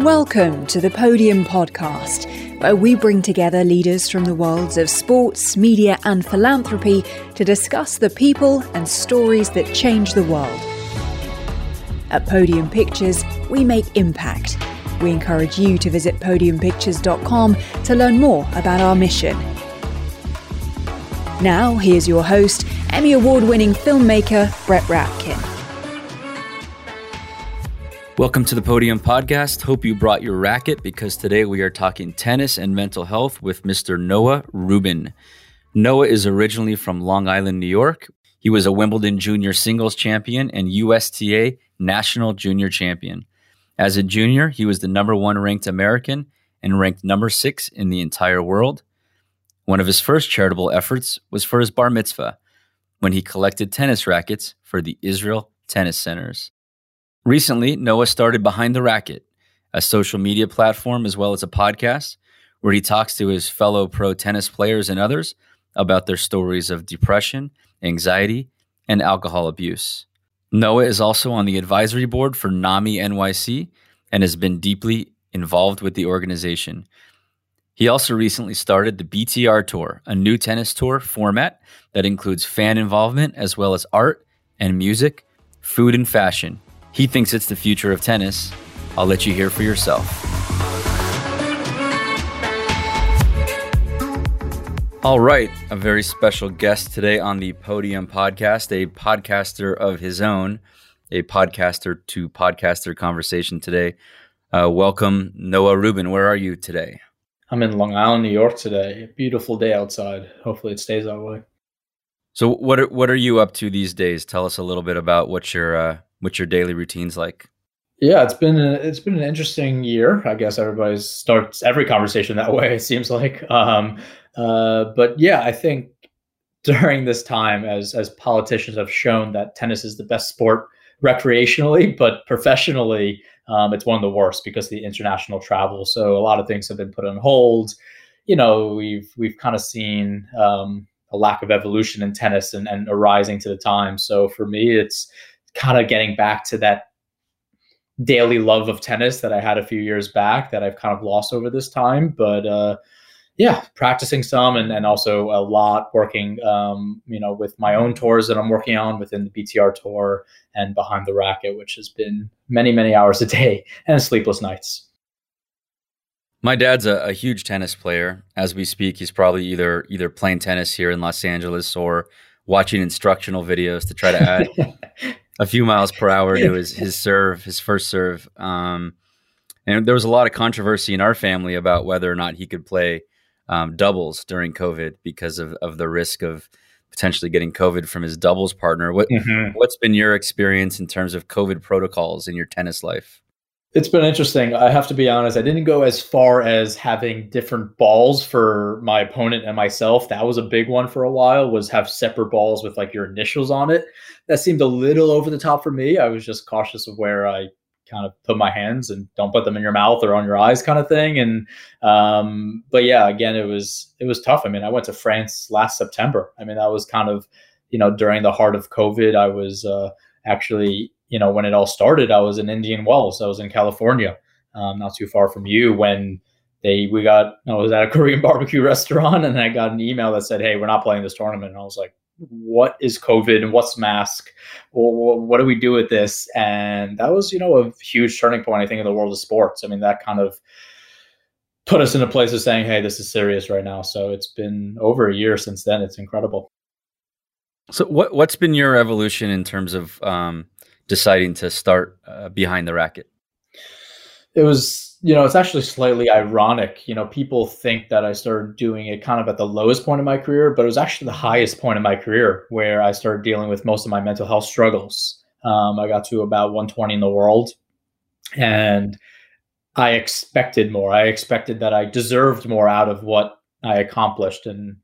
Welcome to the Podium Podcast, where we bring together leaders from the worlds of sports, media and philanthropy to discuss the people and stories that change the world. At Podium Pictures, we make impact. We encourage you to visit podiumpictures.com to learn more about our mission. Now, here's your host, Emmy Award-winning filmmaker Brett Rapkin. Welcome to the Podium Podcast. Hope you brought your racket because today we are talking tennis and mental health with Mr. Noah Rubin. Noah is originally from Long Island, New York. He was a Wimbledon junior singles champion and USTA national junior champion. As a junior, he was the number one ranked American and ranked number 6 in the entire world. One of his first charitable efforts was for his bar mitzvah, when he collected tennis rackets for the Israel Tennis Centers. Recently, Noah started Behind the Racket, a social media platform as well as a podcast where he talks to his fellow pro tennis players and others about their stories of depression, anxiety, and alcohol abuse. Noah is also on the advisory board for NAMI NYC and has been deeply involved with the organization. He also recently started the BTR Tour, a new tennis tour format that includes fan involvement as well as art and music, food and fashion. He thinks it's the future of tennis. I'll let you hear for yourself. All right, a very special guest today on the Podium Podcast, a podcaster of his own, a podcaster to podcaster conversation today. Welcome, Noah Rubin. Where are you today? I'm in Long Island, New York today. A beautiful day outside. Hopefully it stays that way. So what are you up to these days? Tell us a little bit about what your daily routine's like. Yeah, it's been an interesting year. I guess everybody starts every conversation that way, it seems like. But yeah, I think during this time, as politicians have shown that tennis is the best sport recreationally, but professionally, it's one of the worst because of the international travel. So a lot of things have been put on hold. You know, we've kind of seen a lack of evolution in tennis and a rising to the time. So for me, it's kind of getting back to that daily love of tennis that I had a few years back that I've kind of lost over this time. But yeah, practicing some and also a lot working, with my own tours that I'm working on within the BTR Tour and Behind the Racket, which has been many, many hours a day and sleepless nights. My dad's a huge tennis player. As we speak, he's probably either playing tennis here in Los Angeles or watching instructional videos to try to add a few miles per hour to his first serve. And there was a lot of controversy in our family about whether or not he could play doubles during COVID because of the risk of potentially getting COVID from his doubles partner. What's been your experience in terms of COVID protocols in your tennis life? It's been interesting. I have to be honest. I didn't go as far as having different balls for my opponent and myself. That was a big one for a while, was have separate balls with like your initials on it. That seemed a little over the top for me. I was just cautious of where I kind of put my hands and don't put them in your mouth or on your eyes kind of thing. And, but yeah, again, it was tough. I mean, I went to France last September. I mean, that was kind of, during the heart of COVID. I was actually, when it all started, I was in Indian Wells. I was in California, not too far from you, when I was at a Korean barbecue restaurant and I got an email that said, "Hey, we're not playing this tournament." And I was like, what is COVID and what's mask? Well, what do we do with this? And that was, a huge turning point, I think, in the world of sports. I mean, that kind of put us in a place of saying, hey, this is serious right now. So it's been over a year since then. It's incredible. So what's been your evolution in terms of, deciding to start Behind the Racket? It was, it's actually slightly ironic. People think that I started doing it kind of at the lowest point of my career, but it was actually the highest point of my career where I started dealing with most of my mental health struggles. I got to about 120 in the world and I expected more. I expected that I deserved more out of what I accomplished, and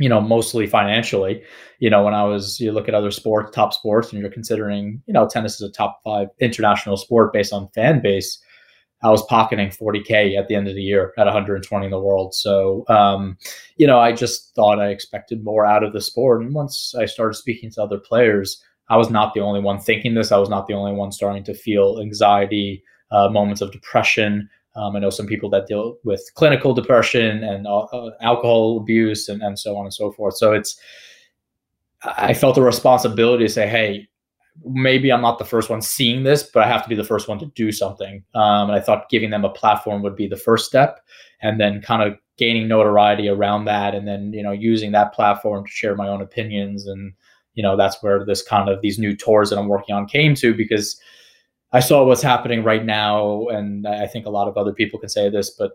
mostly financially. You look at other sports, top sports, and you're considering, tennis is a top 5 international sport based on fan base. I was pocketing $40,000 at the end of the year at 120 in the world. So, I just thought I expected more out of the sport. And once I started speaking to other players, I was not the only one thinking this. I was not the only one starting to feel anxiety, moments of depression. I know some people that deal with clinical depression and alcohol abuse and so on and so forth. So I felt a responsibility to say, hey, maybe I'm not the first one seeing this, but I have to be the first one to do something. And I thought giving them a platform would be the first step, and then kind of gaining notoriety around that. And then, using that platform to share my own opinions. And, that's where this kind of these new tours that I'm working on came to, because I saw what's happening right now. And I think a lot of other people can say this, but,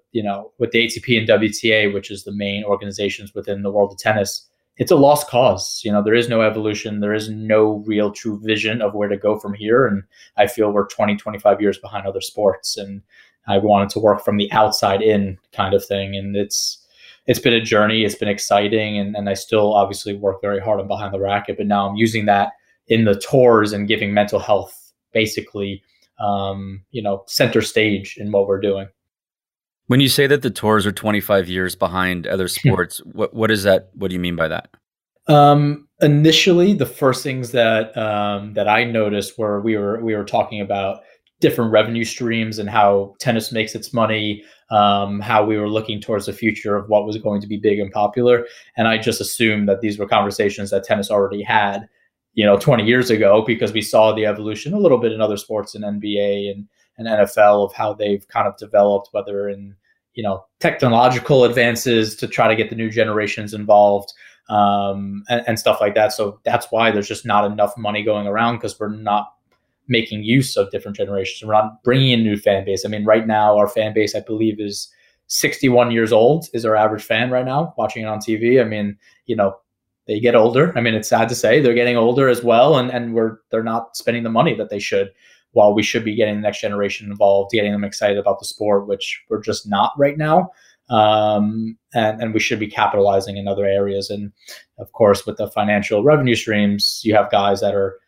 with the ATP and WTA, which is the main organizations within the world of tennis, it's a lost cause. There is no evolution. There is no real true vision of where to go from here. And I feel we're 20, 25 years behind other sports. And I wanted to work from the outside in kind of thing. And it's been a journey. It's been exciting. And I still obviously work very hard on Behind the Racket, but now I'm using that in the tours and giving mental health basically, center stage in what we're doing. When you say that the tours are 25 years behind other sports, what is that? What do you mean by that? Initially, the first things that I noticed were we were talking about different revenue streams and how tennis makes its money, how we were looking towards the future of what was going to be big and popular. And I just assumed that these were conversations that tennis already had, 20 years ago, because we saw the evolution a little bit in other sports in NBA and NFL of how they've kind of developed, whether in, technological advances to try to get the new generations involved, and stuff like that. So that's why there's just not enough money going around, because we're not making use of different generations. We're not bringing in new fan base. I mean, right now our fan base, I believe, is 61 years old is our average fan right now watching it on TV. I mean, they get older. I mean, it's sad to say they're getting older as well. And they're not spending the money that they should, while we should be getting the next generation involved, getting them excited about the sport, which we're just not right now. And we should be capitalizing in other areas. And of course, with the financial revenue streams, you have guys that are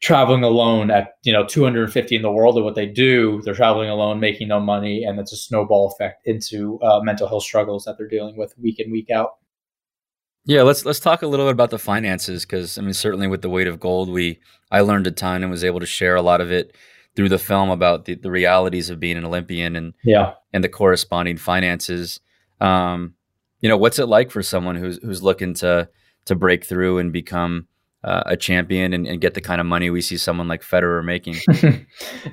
traveling alone at, 250 in the world of what they do. They're traveling alone, making no money. And it's a snowball effect into mental health struggles that they're dealing with week in, week out. Yeah, let's talk a little bit about the finances, because certainly with The Weight of Gold, I learned a ton and was able to share a lot of it through the film about the realities of being an Olympian and the corresponding finances. What's it like for someone who's looking to break through and become a champion and get the kind of money we see someone like Federer making?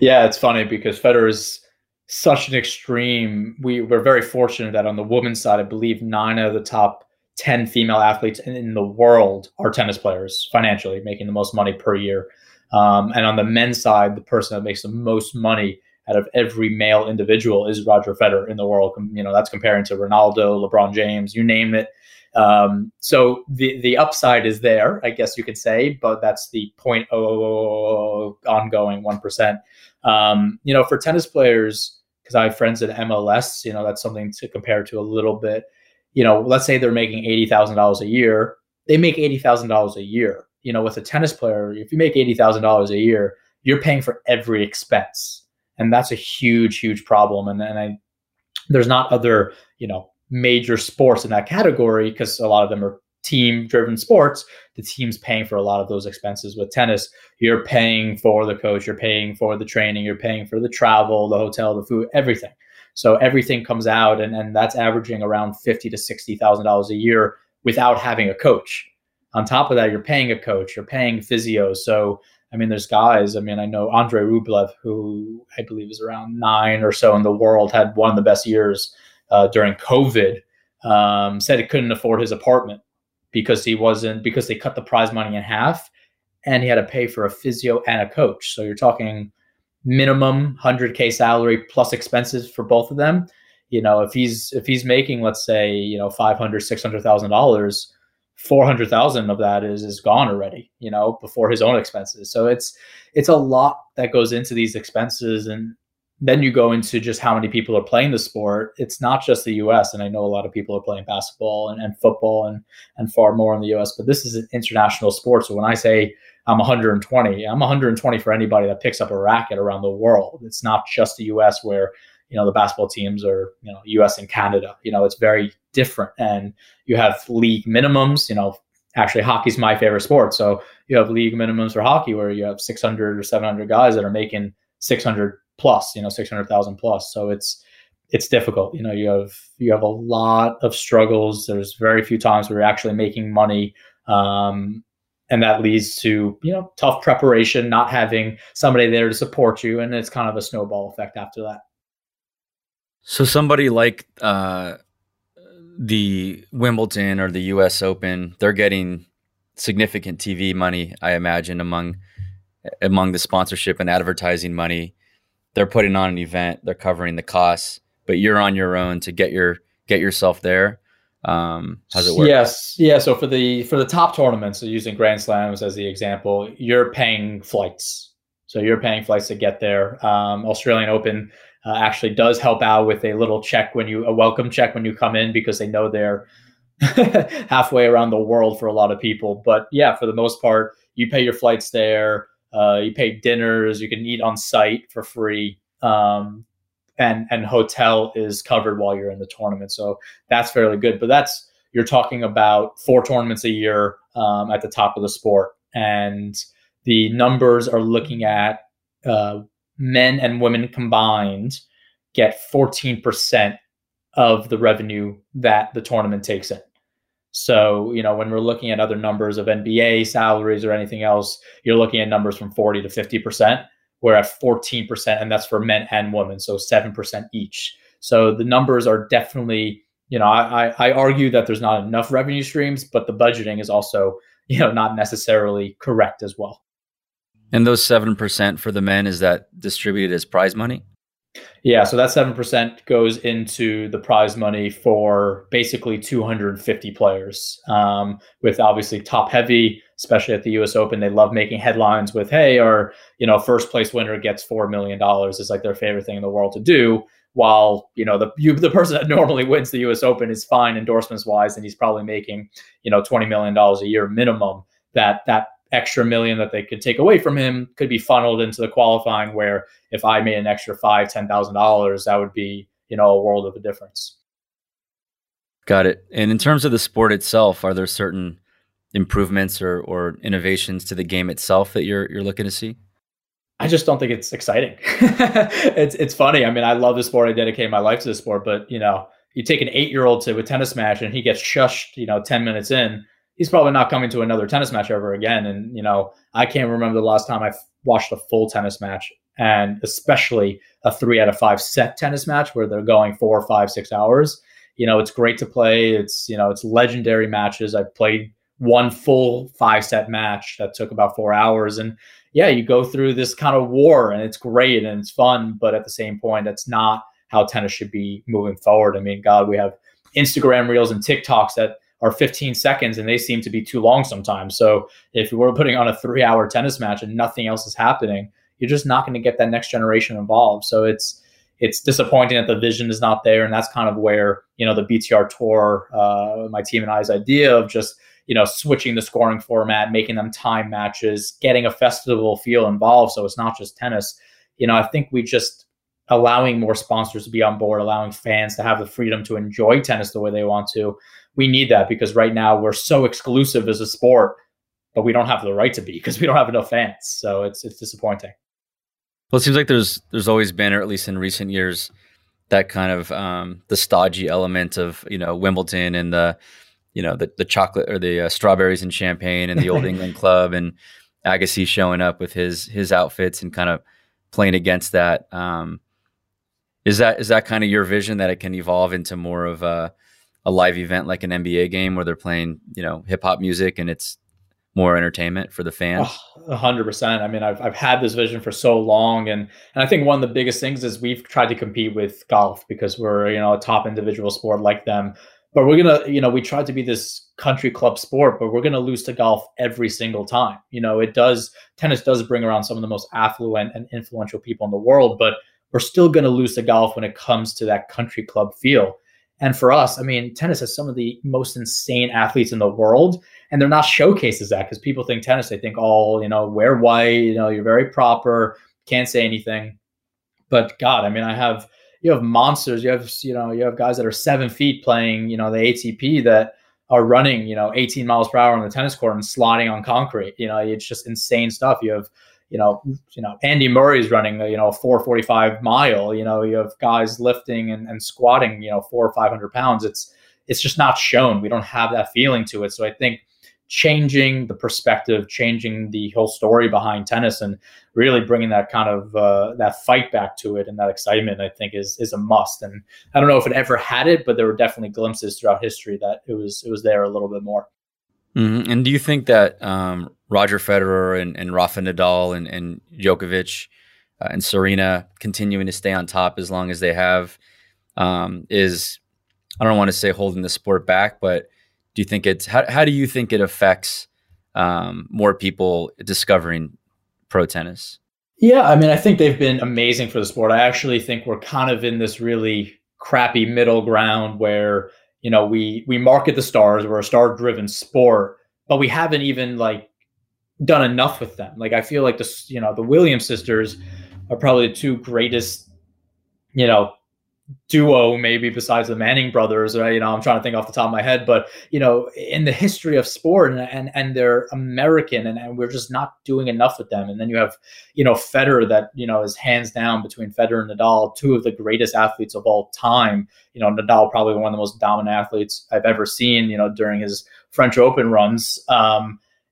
Yeah, it's funny because Federer is such an extreme. We're very fortunate that on the women's side, I believe 9 of the top 10 female athletes in the world are tennis players, financially making the most money per year. And on the men's side, the person that makes the most money out of every male individual is Roger Federer in the world. That's comparing to Ronaldo, LeBron James, you name it. So the upside is there, I guess you could say, but that's the 0.0 ongoing 1%. For tennis players, because I have friends at MLS, that's something to compare to a little bit. Let's say they're making $80,000 a year. They make $80,000 a year. With a tennis player, if you make $80,000 a year, you're paying for every expense. And that's a huge, huge problem. And there's not other, major sports in that category, because a lot of them are team-driven sports. The team's paying for a lot of those expenses. With tennis, you're paying for the coach, you're paying for the training, you're paying for the travel, the hotel, the food, everything. So everything comes out, and that's averaging around $50,000 to $60,000 a year without having a coach. On top of that, you're paying a coach, you're paying physios. So, there's guys, I know Andre Rublev, who I believe is around 9 or so in the world, had one of the best years during COVID, said he couldn't afford his apartment because they cut the prize money in half, and he had to pay for a physio and a coach. So you're talking minimum $100K salary plus expenses for both of them. If he's making, let's say, $500,000, $600,000, $400,000 of that is gone already, before his own expenses. So it's a lot that goes into these expenses. And then you go into just how many people are playing the sport. It's not just the US. And I know a lot of people are playing basketball and football and far more in the US, but this is an international sport. So when I say I'm 120 for anybody that picks up a racket around the world. It's not just the US where, the basketball teams are, US and Canada, it's very different. And you have league minimums, actually hockey's my favorite sport. So you have league minimums for hockey where you have 600 or 700 guys that are making 600 plus, 600,000 plus. So it's difficult. You have a lot of struggles. There's very few times where you're actually making money. And that leads to, tough preparation, not having somebody there to support you. And it's kind of a snowball effect after that. So somebody like the Wimbledon or the US Open, they're getting significant TV money, I imagine, among the sponsorship and advertising money. They're putting on an event, they're covering the costs, but you're on your own to get yourself there. How's it work? Yes. So for the top tournaments, so using Grand Slams as the example, you're paying flights. So you're paying flights to get there. Australian Open actually does help out with a little check a welcome check when you come in, because they know they're halfway around the world for a lot of people. But yeah, for the most part, you pay your flights there. You pay dinners, you can eat on site for free. And hotel is covered while you're in the tournament. So that's fairly good, but you're talking about 4 tournaments a year at the top of the sport. And the numbers are looking at men and women combined get 14% of the revenue that the tournament takes in. So, when we're looking at other numbers of NBA salaries or anything else, you're looking at numbers from 40 to 50%. We're at 14%, and that's for men and women, so 7% each. So the numbers are definitely, I argue that there's not enough revenue streams, but the budgeting is also, not necessarily correct as well. And those 7% for the men, is that distributed as prize money? Yeah, so that 7% goes into the prize money for basically 250 players, with obviously top heavy, especially at the US Open. They love making headlines with, hey, our first place winner gets $4 million. It's like their favorite thing in the world to do, while, the person that normally wins the US Open is fine endorsements wise. And he's probably making, $20 million a year minimum. That extra million that they could take away from him could be funneled into the qualifying, where if I made an extra $5,000, $10,000, that would be, a world of a difference. Got it. And in terms of the sport itself, are there certain improvements or innovations to the game itself that you're looking to see? I just don't think it's exciting. It's funny. I mean, I love the sport. I dedicated my life to the sport, but you take an 8-year-old to a tennis match and he gets shushed, 10 minutes in, he's probably not coming to another tennis match ever again. And, I can't remember the last time I watched a full tennis match, and especially a 3 out of 5 set tennis match where they're going 4, 5, 6 hours. It's great to play. It's legendary matches. I've played one full 5-set match that took about 4 hours. And yeah, you go through this kind of war and it's great and it's fun, but at the same point, that's not how tennis should be moving forward. I mean, God, we have Instagram reels and TikToks that are 15 seconds and they seem to be too long sometimes. So if we're putting on a 3-hour tennis match and nothing else is happening, you're just not going to get that next generation involved. So it's disappointing that the vision is not there. And that's kind of where, the BTR Tour, my team and I's idea of just, switching the scoring format, making them time matches, getting a festival feel involved. So it's not just tennis. I think we just allowing more sponsors to be on board, allowing fans to have the freedom to enjoy tennis the way they want to. We need that, because right now we're so exclusive as a sport, but we don't have the right to be, because we don't have enough fans. So it's disappointing. Well, it seems like there's always been, or at least in recent years, that kind of the stodgy element of Wimbledon and the chocolate or the strawberries and champagne and the old England club, and Agassi showing up with his outfits and kind of playing against that. Is that kind of your vision, that it can evolve into more of a live event like an NBA game where they're playing, hip hop music and it's more entertainment for the fans? 100%. I mean, I've had this vision for so long. And I think one of the biggest things is we've tried to compete with golf, because we're, a top individual sport like them, but we're going to, we tried to be this country club sport, but we're going to lose to golf every single time. Tennis does bring around some of the most affluent and influential people in the world, but we're still going to lose to golf when it comes to that country club feel. And for us, I mean, tennis has some of the most insane athletes in the world, and they're not showcased as that, because people think tennis, they think, oh, wear white, you're very proper, can't say anything. But God, I mean, you have monsters, you have guys that are 7 feet playing, the ATP, that are running, 18 miles per hour on the tennis court and sliding on concrete. It's just insane stuff. You have, Andy Murray's running, a 4:45 mile, you have guys lifting and squatting, 400 or 500 pounds. It's just not shown. We don't have that feeling to it. So I think changing the perspective, changing the whole story behind tennis, and really bringing that kind of that fight back to it and that excitement, I think is a must. And I don't know if it ever had it, but there were definitely glimpses throughout history that it was there a little bit more. Mm-hmm. And do you think that Roger Federer and Rafa Nadal and Djokovic and Serena continuing to stay on top as long as they have is, I don't want to say holding the sport back, but do you think it's, how do you think it affects more people discovering pro tennis? Yeah, I mean, I think they've been amazing for the sport. I actually think we're kind of in this really crappy middle ground where, we market the stars, we're a star-driven sport, but we haven't even done enough with them. I feel like this, the Williams sisters are probably the two greatest, duo maybe besides the Manning brothers, right? I'm trying to think off the top of my head, but in the history of sport, and they're American, and we're just not doing enough with them. And then you have, Federer that, is hands down between Federer and Nadal, two of the greatest athletes of all time. Nadal probably one of the most dominant athletes I've ever seen, during his French Open runs. And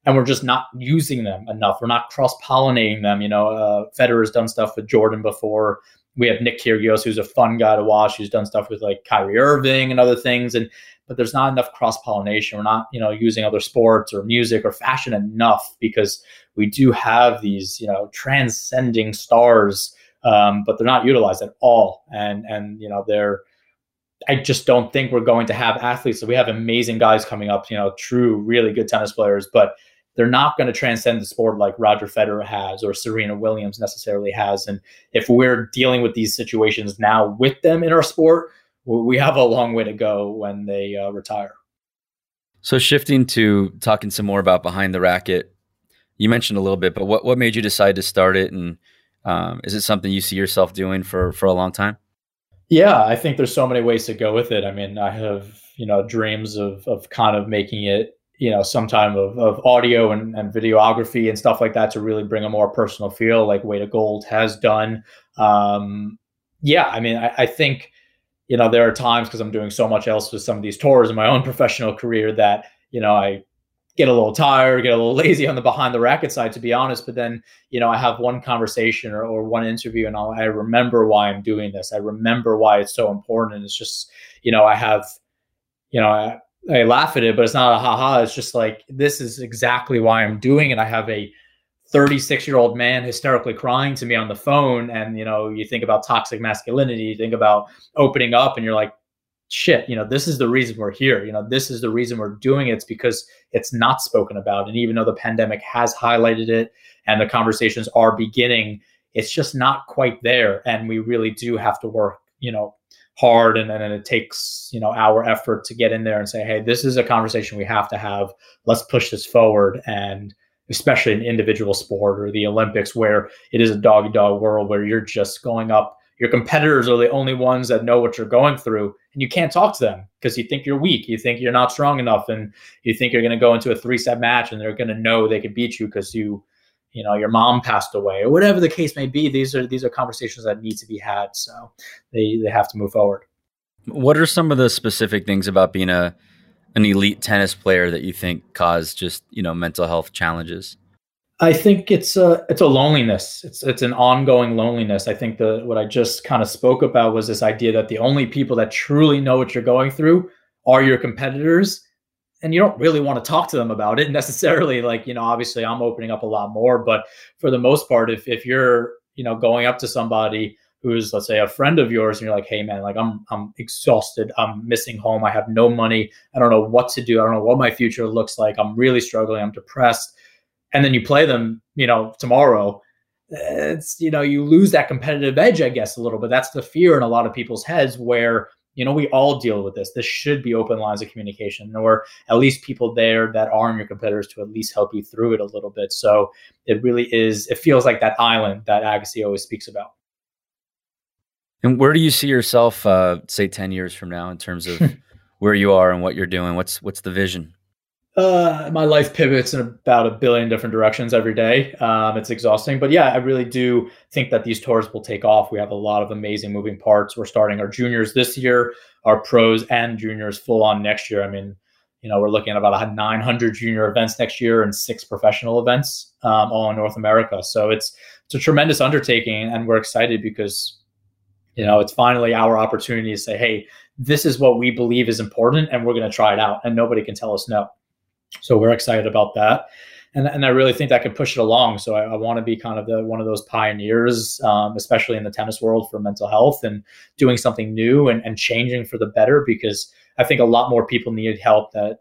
we're just not using them enough. We're not cross-pollinating them. Federer's done stuff with Jordan before. We have Nick Kyrgios, who's a fun guy to watch, who's done stuff with Kyrie Irving and other things. But there's not enough cross-pollination. We're not, using other sports or music or fashion enough, because we do have these, transcending stars, but they're not utilized at all. And I just don't think we're going to have athletes. So we have amazing guys coming up, true, really good tennis players, but they're not going to transcend the sport like Roger Federer has or Serena Williams necessarily has. And if we're dealing with these situations now with them in our sport, we have a long way to go when they retire. So shifting to talking some more about Behind the Racket, you mentioned a little bit, but what made you decide to start it? And is it something you see yourself doing for a long time? Yeah, I think there's so many ways to go with it. I mean, I have, dreams of kind of making it, some time of audio and videography and stuff like that to really bring a more personal feel like Weight of Gold has done. I mean, I think, there are times, because I'm doing so much else with some of these tours in my own professional career, that, I get a little tired, get a little lazy on the Behind the Racket side, to be honest. But then, I have one conversation or one interview and I remember why I'm doing this. I remember why it's so important. And it's just, I have, I laugh at it, but it's not a haha. It's just this is exactly why I'm doing it. I have a 36-year-old man hysterically crying to me on the phone. And, you think about toxic masculinity, you think about opening up, and you're like, shit, this is the reason we're here. This is the reason we're doing it. It's because it's not spoken about. And even though the pandemic has highlighted it and the conversations are beginning, it's just not quite there. And we really do have to work, hard. And then it takes, our effort to get in there and say, hey, this is a conversation we have to have. Let's push this forward. And especially in individual sport or the Olympics, where it is a dog-eat-dog world, where you're just going up. Your competitors are the only ones that know what you're going through, and you can't talk to them because you think you're weak. You think you're not strong enough, and you think you're going to go into a 3-set match and they're going to know they can beat you because your mom passed away or whatever the case may be. These are conversations that need to be had. So they have to move forward. What are some of the specific things about being an elite tennis player that you think cause just, mental health challenges? I think it's a loneliness. It's an ongoing loneliness. I think what I just kind of spoke about was this idea that the only people that truly know what you're going through are your competitors. And you don't really want to talk to them about it necessarily. Obviously I'm opening up a lot more, but for the most part, if you're, going up to somebody who's, let's say, a friend of yours, and you're like, hey man, I'm exhausted. I'm missing home. I have no money. I don't know what to do. I don't know what my future looks like. I'm really struggling. I'm depressed. And then you play them, tomorrow, it's, you lose that competitive edge, I guess, a little bit. That's the fear in a lot of people's heads, where we all deal with this. This should be open lines of communication, or at least people there that aren't your competitors to at least help you through it a little bit. So it really is, it feels like that island that Agassi always speaks about. And where do you see yourself, say 10 years from now, in terms of where you are and what you're doing? What's the vision? My life pivots in about a billion different directions every day. It's exhausting, but yeah, I really do think that these tours will take off. We have a lot of amazing moving parts. We're starting our juniors this year, our pros and juniors full on next year. I mean, you know, we're looking at about 900 junior events next year and 6 professional events, all in North America. So it's a tremendous undertaking, and we're excited because, you know, it's finally our opportunity to say, hey, this is what we believe is important, and we're going to try it out, and nobody can tell us no. So we're excited about that. And I really think that could push it along. So I want to be kind of one of those pioneers, especially in the tennis world, for mental health and doing something new and changing for the better, because I think a lot more people need help that,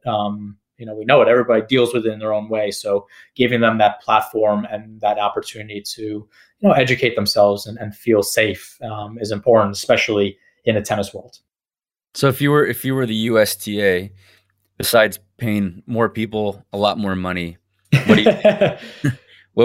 you know, we know it. Everybody deals with it in their own way. So giving them that platform and that opportunity to, you know, educate themselves and feel safe is important, especially in the tennis world. So if you were the USTA, besides paying more people a lot more money, what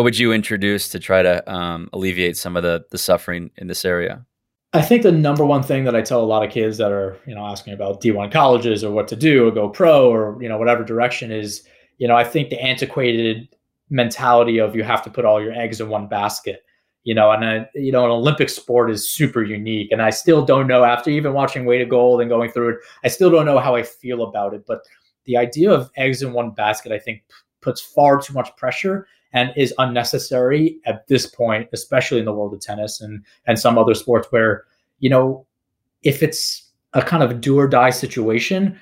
would you introduce to try to alleviate some of the suffering in this area? I think the number one thing that I tell a lot of kids that are, you know, asking about D1 colleges or what to do or go pro or, you know, whatever direction is, you know, I think the antiquated mentality of you have to put all your eggs in one basket, you know, and you know, an Olympic sport is super unique. And I still don't know, after even watching Weight of Gold and going through it, I still don't know how I feel about it. But the idea of eggs in one basket, I think, puts far too much pressure and is unnecessary at this point, especially in the world of tennis and some other sports where, you know, if it's a kind of do or die situation,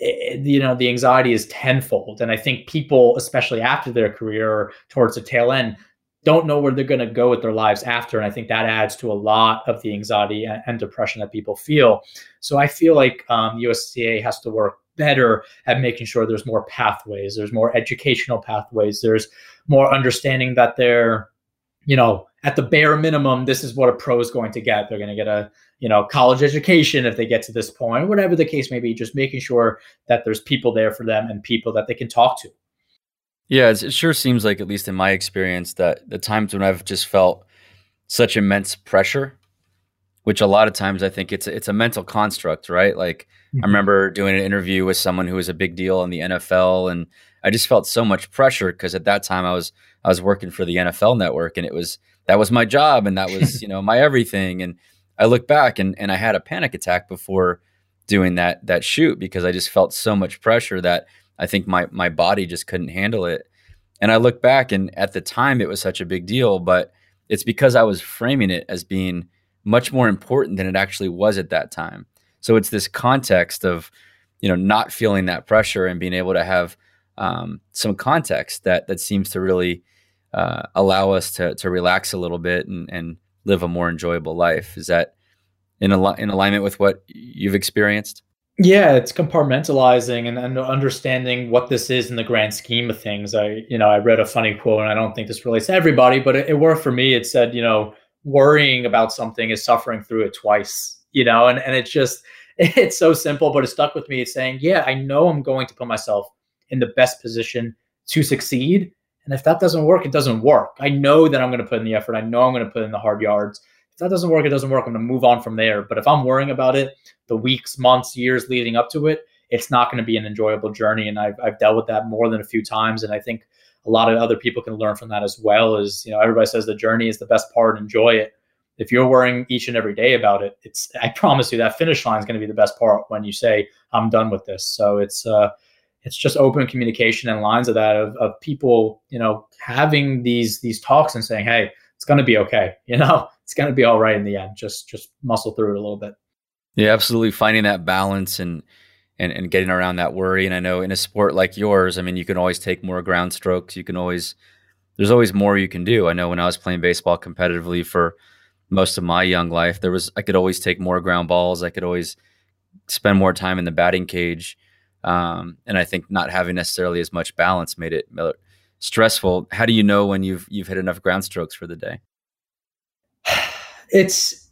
you know, the anxiety is tenfold. And I think people, especially after their career or towards the tail end, don't know where they're going to go with their lives after. And I think that adds to a lot of the anxiety and depression that people feel. So I feel like USTA has to work better at making sure there's more pathways, there's more educational pathways, there's more understanding that they're, you know, at the bare minimum, this is what a pro is going to get. They're going to get a, you know, college education if they get to this point, whatever the case may be, just making sure that there's people there for them and people that they can talk to. Yeah, it sure seems like, at least in my experience, that the times when I've just felt such immense pressure, which a lot of times I think it's a mental construct, right? Like, I remember doing an interview with someone who was a big deal in the NFL, and I just felt so much pressure because at that time I was working for the NFL Network, and that was my job, and that was, you know, my everything. And I look back and I had a panic attack before doing that shoot because I just felt so much pressure that I think my body just couldn't handle it. And I look back, and at the time it was such a big deal, but it's because I was framing it as being much more important than it actually was at that time. So it's this context of, you know, not feeling that pressure and being able to have some context that seems to really allow us to relax a little bit and live a more enjoyable life. Is that in alignment with what you've experienced? Yeah, it's compartmentalizing and understanding what this is in the grand scheme of things. I read a funny quote, and I don't think this relates to everybody, but it worked for me. It said, you know, worrying about something is suffering through it twice, you know, and it's just, it's so simple, but it stuck with me. It's saying, yeah, I know I'm going to put myself in the best position to succeed. And if that doesn't work, it doesn't work. I know that I'm going to put in the effort. I know I'm going to put in the hard yards. If that doesn't work, it doesn't work. I'm going to move on from there. But if I'm worrying about it, the weeks, months, years leading up to it, it's not going to be an enjoyable journey. And I've dealt with that more than a few times. And I think a lot of other people can learn from that as well. Is, you know, everybody says the journey is the best part, enjoy it. If you're worrying each and every day about it, I promise you that finish line is going to be the best part when you say, I'm done with this. So it's just open communication and lines of that of people, you know, having these talks and saying, hey, it's going to be okay. You know, it's going to be all right in the end. Just muscle through it a little bit. Yeah, absolutely. Finding that balance and getting around that worry. And I know in a sport like yours, I mean, you can always take more ground strokes. There's always more you can do. I know when I was playing baseball competitively for most of my young life, I could always take more ground balls. I could always spend more time in the batting cage. And I think not having necessarily as much balance made it stressful. How do you know when you've hit enough ground strokes for the day? It's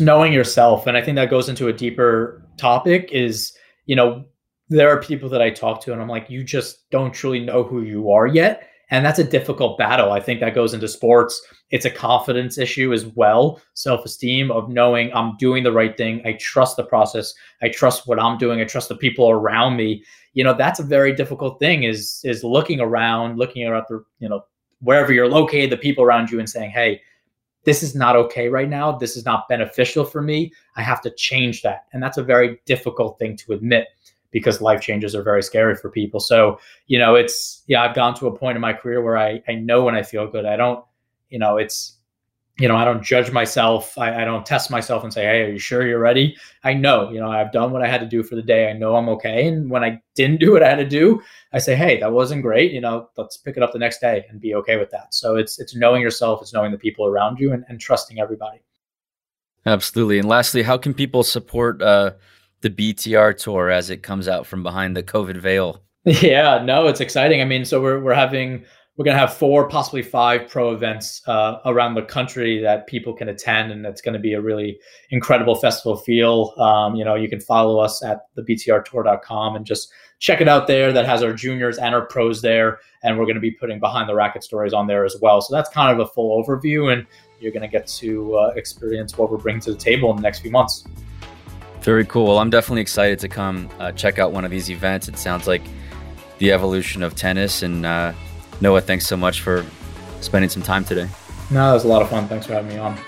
knowing yourself. And I think that goes into a deeper topic is, you know, there are people that I talk to and I'm like, you just don't truly know who you are yet. And that's a difficult battle. I think that goes into sports. It's a confidence issue as well. Self-esteem of knowing I'm doing the right thing. I trust the process. I trust what I'm doing. I trust the people around me. You know, that's a very difficult thing is looking around the, you know, wherever you're located, the people around you and saying, hey, this is not okay right now. This is not beneficial for me. I have to change that. And that's a very difficult thing to admit, because life changes are very scary for people. So, you know, I've gone to a point in my career where I know when I feel good. I don't, you know, it's, you know, I don't judge myself. I don't test myself and say, hey, are you sure you're ready? I know, you know, I've done what I had to do for the day. I know I'm okay. And when I didn't do what I had to do, I say, hey, that wasn't great. You know, let's pick it up the next day and be okay with that. So it's knowing yourself, it's knowing the people around you and trusting everybody. Absolutely. And lastly, how can people support, the BTR tour as it comes out from behind the COVID veil? Yeah, no, it's exciting. I mean, so we're going to have 4, possibly 5 pro events around the country that people can attend, and it's going to be a really incredible festival feel. You know, you can follow us at thebtrtour.com and just check it out there. That has our juniors and our pros there, and we're going to be putting behind the racket stories on there as well. So that's kind of a full overview, and you're going to get to experience what we're bringing to the table in the next few months. Very cool. Well, I'm definitely excited to come check out one of these events. It sounds like the evolution of tennis. And Noah, thanks so much for spending some time today. No, it was a lot of fun. Thanks for having me on.